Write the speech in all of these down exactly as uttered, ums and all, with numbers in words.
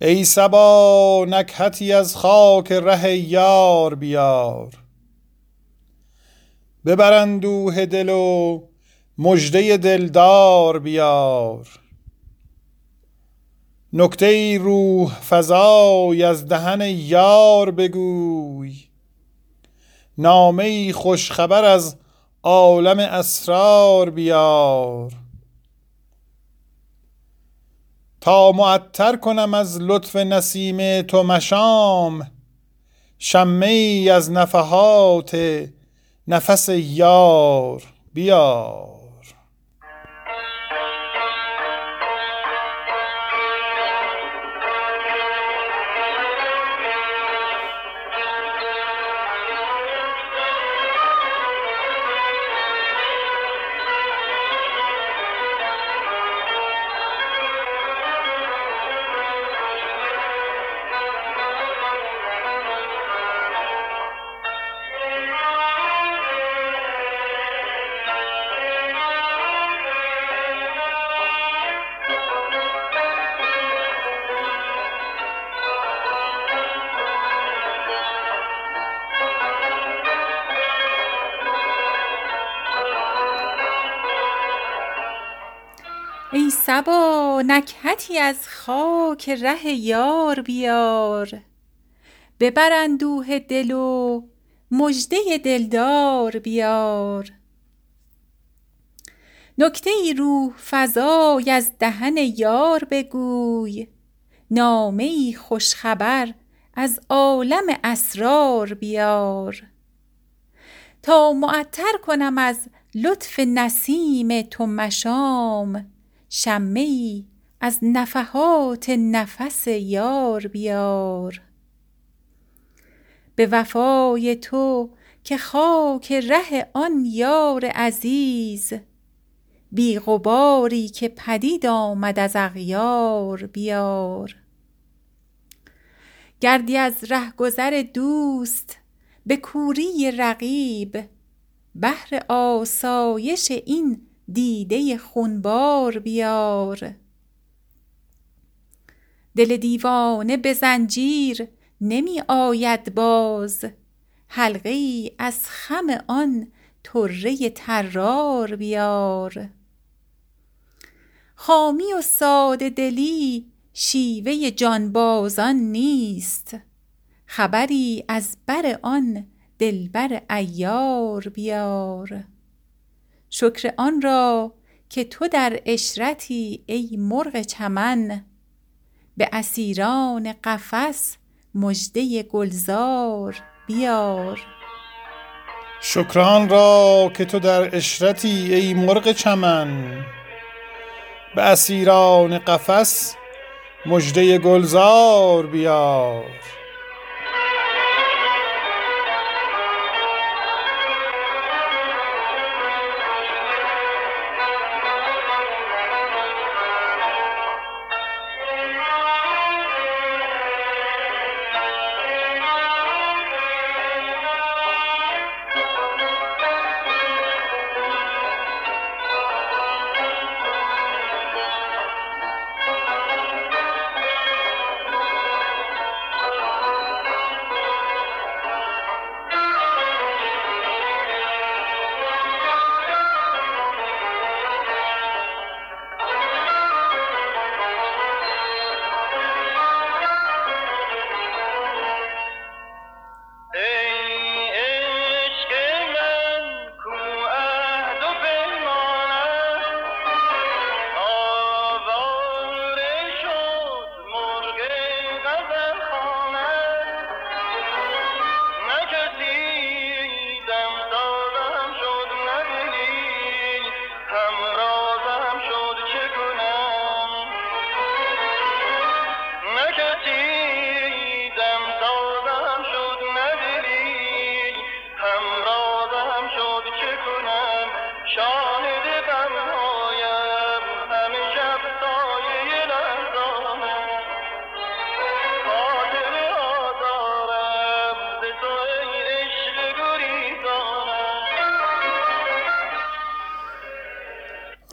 ای صبا نکهتی از خاک ره یار بیار. ببر اندوه دل و مژده دلدار بیار. نکته روح فزای از دهن یار بگوی. نامه خوشخبر از عالم اسرار بیار. تا معطر کنم از لطف نسیم تو مشام، شمعی از نفحات نفس یار بیار. ای صبا نکهتی از خاک ره یار بیار. ببر اندوه دل و مژده دلدار بیار. نکته روح فزای از دهن یار بگوی. نامه‌ای خوشخبر از عالم اسرار بیار. تا معطر کنم از لطف نسیم تو مشام، شمعی از نفحات نفس یار بیار. به وفای تو که خاک ره آن یار عزیز، بی غباری که پدید آمد از اغیار بیار. گردی از رهگذر دوست به کوری رقیب، بهر آسایش این دیده خونبار بیار. دل دیوانه به زنجیر نمی آید باز، حلقه ای از خم آن طره طرار بیار. خامی و ساده دلی شیوه جانبازان نیست، خبری از بر آن دلبر عیار بیار. شکر آن را که تو در عشرتی ای مرغ چمن، به اسیران قفس مژده گلزار بیار. شکر آن را که تو در عشرتی ای مرغ چمن، به اسیران قفس مژده گلزار بیار.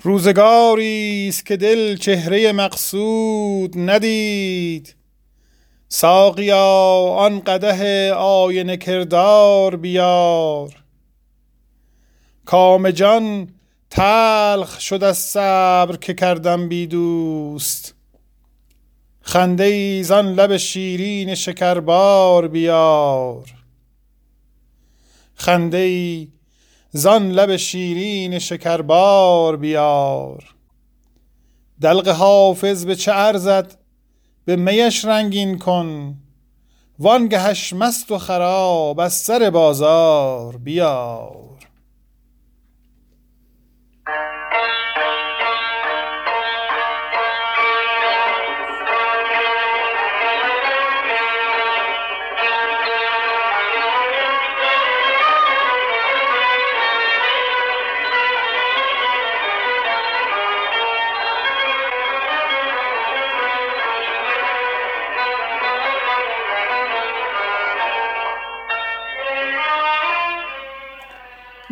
روزگاری است که دل چهره مقصود ندید، ساقیا آن قدح آینه کردار بیار. کام جان تلخ شد از صبر که کردم بی دوست، خنده ای زان لب شیرین شکربار بیار. خنده ای زان لب شیرین شکربار بیار. دلق حافظ به چه ارزد به میش رنگین کن، وانگهش مست و خراب از سر بازار بیار.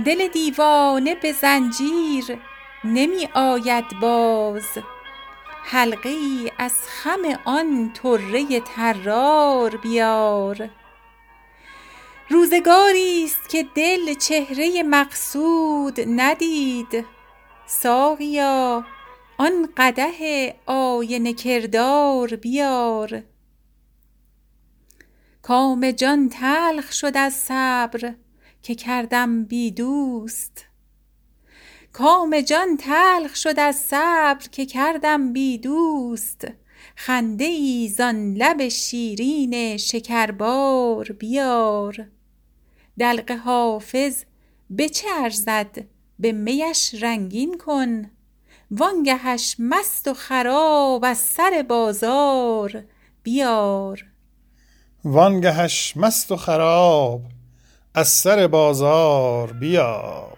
دل دیوانه به زنجیر نمی آید باز، حلقه‌ای از خم آن طره طرار بیار. روزگاری است که دل چهره مقصود ندید، ساقیا آن قدح آینه کردار بیار. کام جان تلخ شد از صبر که کردم بی دوست، کام جان تلخ شد از صبر که کردم بی دوست، خنده ای زان لب شیرین شکربار بیار. دلق حافظ به چه ارزد به میش رنگین کن، وانگهش مست و خراب از سر بازار بیار. وانگهش مست و خراب از سر بازار بیار.